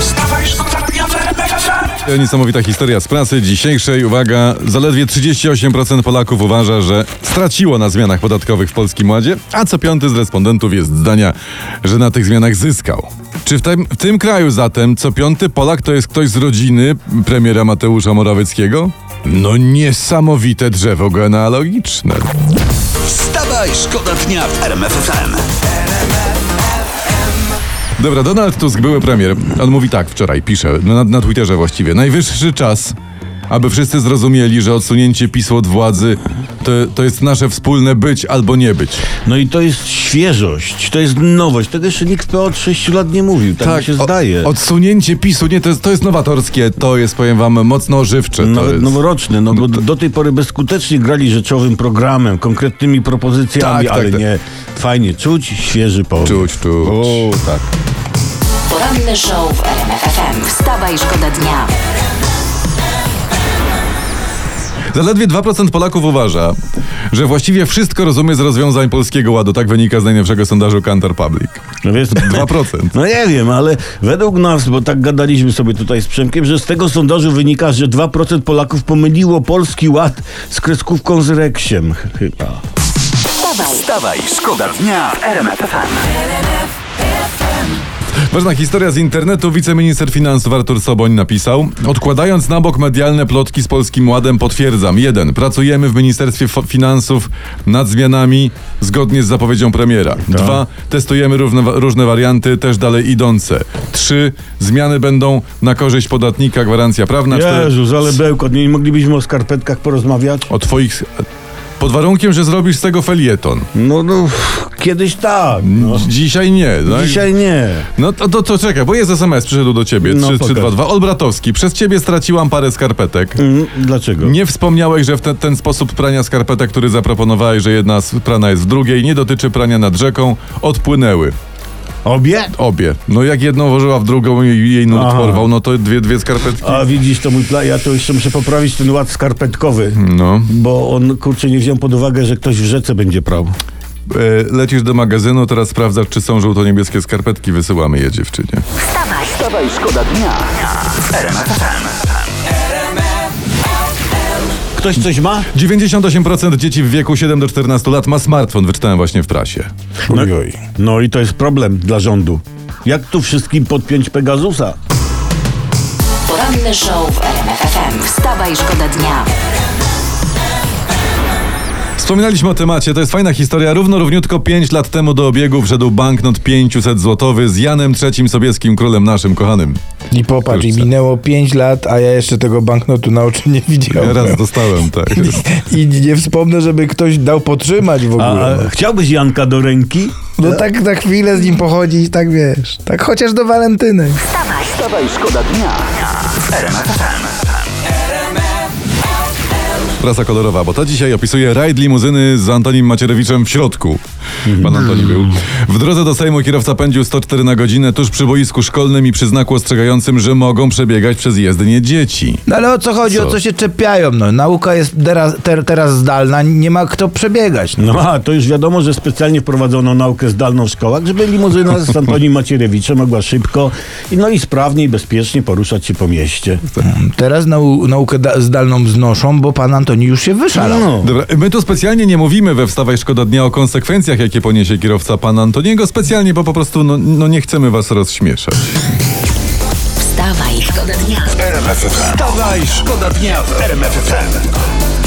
Wstawaj, szkoda dnia w RMF FM. Niesamowita historia z pracy dzisiejszej. Uwaga, zaledwie 38% Polaków uważa, że straciło na zmianach podatkowych w Polskim Ładzie, a co piąty z respondentów jest zdania, że na tych zmianach zyskał. Czy w tym kraju zatem co piąty Polak to jest ktoś z rodziny premiera Mateusza Morawieckiego? No niesamowite drzewo genealogiczne. Wstawaj, szkoda dnia w RMF FM. Dobra, Donald Tusk, były premier. On mówi tak wczoraj, pisze, na Twitterze właściwie. Najwyższy czas, aby wszyscy zrozumieli, że odsunięcie PiS-u od władzy to jest nasze wspólne być albo nie być. No i to jest świeżość, to jest nowość. Tego jeszcze nikt od 6 lat nie mówił, tak mi się zdaje. Odsunięcie PiS-u, nie, to jest nowatorskie, to jest, powiem wam, mocno ożywcze. Noworoczne, bo do tej pory bezskutecznie grali rzeczowym programem, konkretnymi propozycjami, tak. Nie, fajnie, czuć świeży powód. Czuć. O, tak. Poranny show w RMF FM. Wstawa i szkoda dnia. Zaledwie 2% Polaków uważa, że właściwie wszystko rozumie z rozwiązań Polskiego Ładu. Tak wynika z najnowszego sondażu Kantar Public. No wiesz, 2%. No nie wiem, ale według nas, bo tak gadaliśmy sobie tutaj z Przemkiem, że z tego sondażu wynika, że 2% Polaków pomyliło Polski Ład z kreskówką z Reksiem. Chyba. Wstawaj, szkoda dnia w RMF FM. Ważna historia z internetu. Wiceminister finansów Artur Soboń napisał: odkładając na bok medialne plotki z Polskim Ładem, potwierdzam. 1. Pracujemy w Ministerstwie Finansów nad zmianami zgodnie z zapowiedzią premiera. 2. Testujemy różne warianty, też dalej idące. 3. Zmiany będą na korzyść podatnika, gwarancja prawna. Jezus, ale bełkot. Nie moglibyśmy o skarpetkach porozmawiać? O twoich... Pod warunkiem, że zrobisz z tego felieton. Kiedyś tak. Dzisiaj nie. Tak? Dzisiaj nie. To czekaj, bo jest SMS, przyszedł do ciebie. 3322. Olbratowski, przez ciebie straciłam parę skarpetek. Dlaczego? Nie wspomniałeś, że w ten sposób prania skarpetek, który zaproponowałeś, że jedna prana jest w drugiej, nie dotyczy prania nad rzeką, odpłynęły. Obie. No jak jedną włożyła w drugą i jej nurt porwał, to dwie skarpetki. A widzisz, to mój plan, ja to jeszcze muszę poprawić ten ład skarpetkowy. No. Bo on, nie wziął pod uwagę, że ktoś w rzece będzie prał. Lecisz do magazynu, teraz sprawdzasz, czy są żółto-niebieskie skarpetki, wysyłamy je dziewczynie. Wstawaj, szkoda dnia. Ktoś coś ma? 98% dzieci w wieku 7 do 14 lat ma smartfon, wyczytałem właśnie w prasie. No i to jest problem dla rządu. Jak tu wszystkim podpiąć Pegasusa? Poranny show w RMF FM. Wstawa i szkoda dnia. Wspominaliśmy o temacie, to jest fajna historia. Równiutko 5 lat temu do obiegu wszedł banknot 500 złotowy z Janem III Sobieskim, królem naszym kochanym. I popatrz, i minęło 5 lat, a ja jeszcze tego banknotu na oczy nie widziałem. Ja raz dostałem, tak. I nie wspomnę, żeby ktoś dał podtrzymać w ogóle. A chciałbyś Janka do ręki? No tak na chwilę z nim pochodzić, tak wiesz. Tak chociaż do Walentyny. Wstawaj, szkoda dnia. Prasa kolorowa, bo ta dzisiaj opisuje rajd limuzyny z Antonim Macierewiczem w środku. Pan Antoni był. W drodze do Sejmu kierowca pędził 104 na godzinę tuż przy boisku szkolnym i przy znaku ostrzegającym, że mogą przebiegać przez jezdnię dzieci. No ale o co chodzi? O co się czepiają? Nauka jest teraz zdalna, nie ma kto przebiegać. To już wiadomo, że specjalnie wprowadzono naukę zdalną w szkołach, żeby limuzyna z Antonim Macierewiczem mogła szybko i sprawnie i bezpiecznie poruszać się po mieście. Teraz naukę zdalną znoszą, bo pan Antoni już się wyszalał. Dobra, my tu specjalnie nie mówimy we Wstawaj Szkoda Dnia o konsekwencjach, jakie poniesie kierowca pana Antoniego. Specjalnie, bo po prostu nie chcemy was rozśmieszać. Wstawaj Szkoda Dnia w RMF FM.